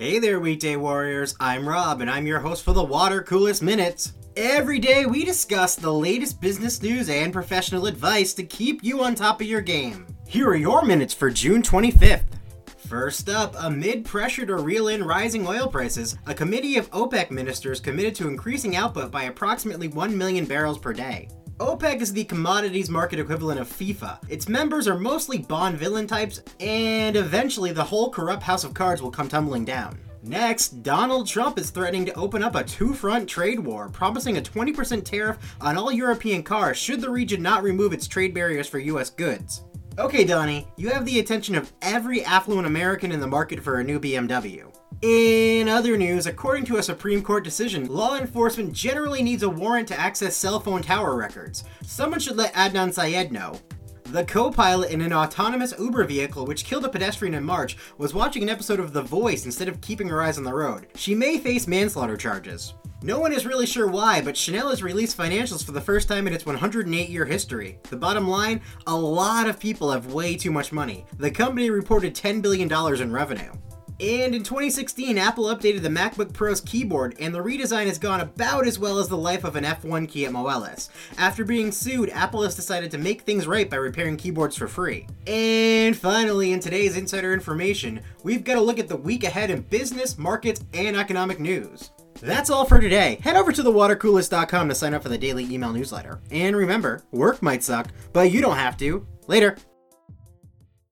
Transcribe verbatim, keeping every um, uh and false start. Hey there, Weekday Warriors. I'm Rob, and I'm your host for the Water Coolest Minutes. Every day we discuss the latest business news and professional advice to keep you on top of your game. Here are your minutes for June twenty-fifth. First up, amid pressure to reel in rising oil prices, a committee of OPEC ministers committed to increasing output by approximately one million barrels per day. OPEC is the commodities market equivalent of FIFA. Its members are mostly Bond villain types, and eventually the whole corrupt house of cards will come tumbling down. Next, Donald Trump is threatening to open up a two-front trade war, promising a twenty percent tariff on all European cars should the region not remove its trade barriers for U S goods. Okay, Donnie, you have the attention of every affluent American in the market for a new B M W. In other news, according to a Supreme Court decision, law enforcement generally needs a warrant to access cell phone tower records. Someone should let Adnan Syed know. The co-pilot in an autonomous Uber vehicle which killed a pedestrian in March was watching an episode of The Voice instead of keeping her eyes on the road. She may face manslaughter charges. No one is really sure why, but Chanel has released financials for the first time in its one hundred eight year history. The bottom line, a lot of people have way too much money. The company reported ten billion dollars in revenue. And in twenty sixteen, Apple updated the MacBook Pro's keyboard, and the redesign has gone about as well as the life of an F one key at Moelis. After being sued, Apple has decided to make things right by repairing keyboards for free. And finally, in today's Insider Information, we've got a look at the week ahead in business, markets, and economic news. That's all for today. Head over to the water coolest dot com to sign up for the daily email newsletter. And remember, work might suck, but you don't have to. Later.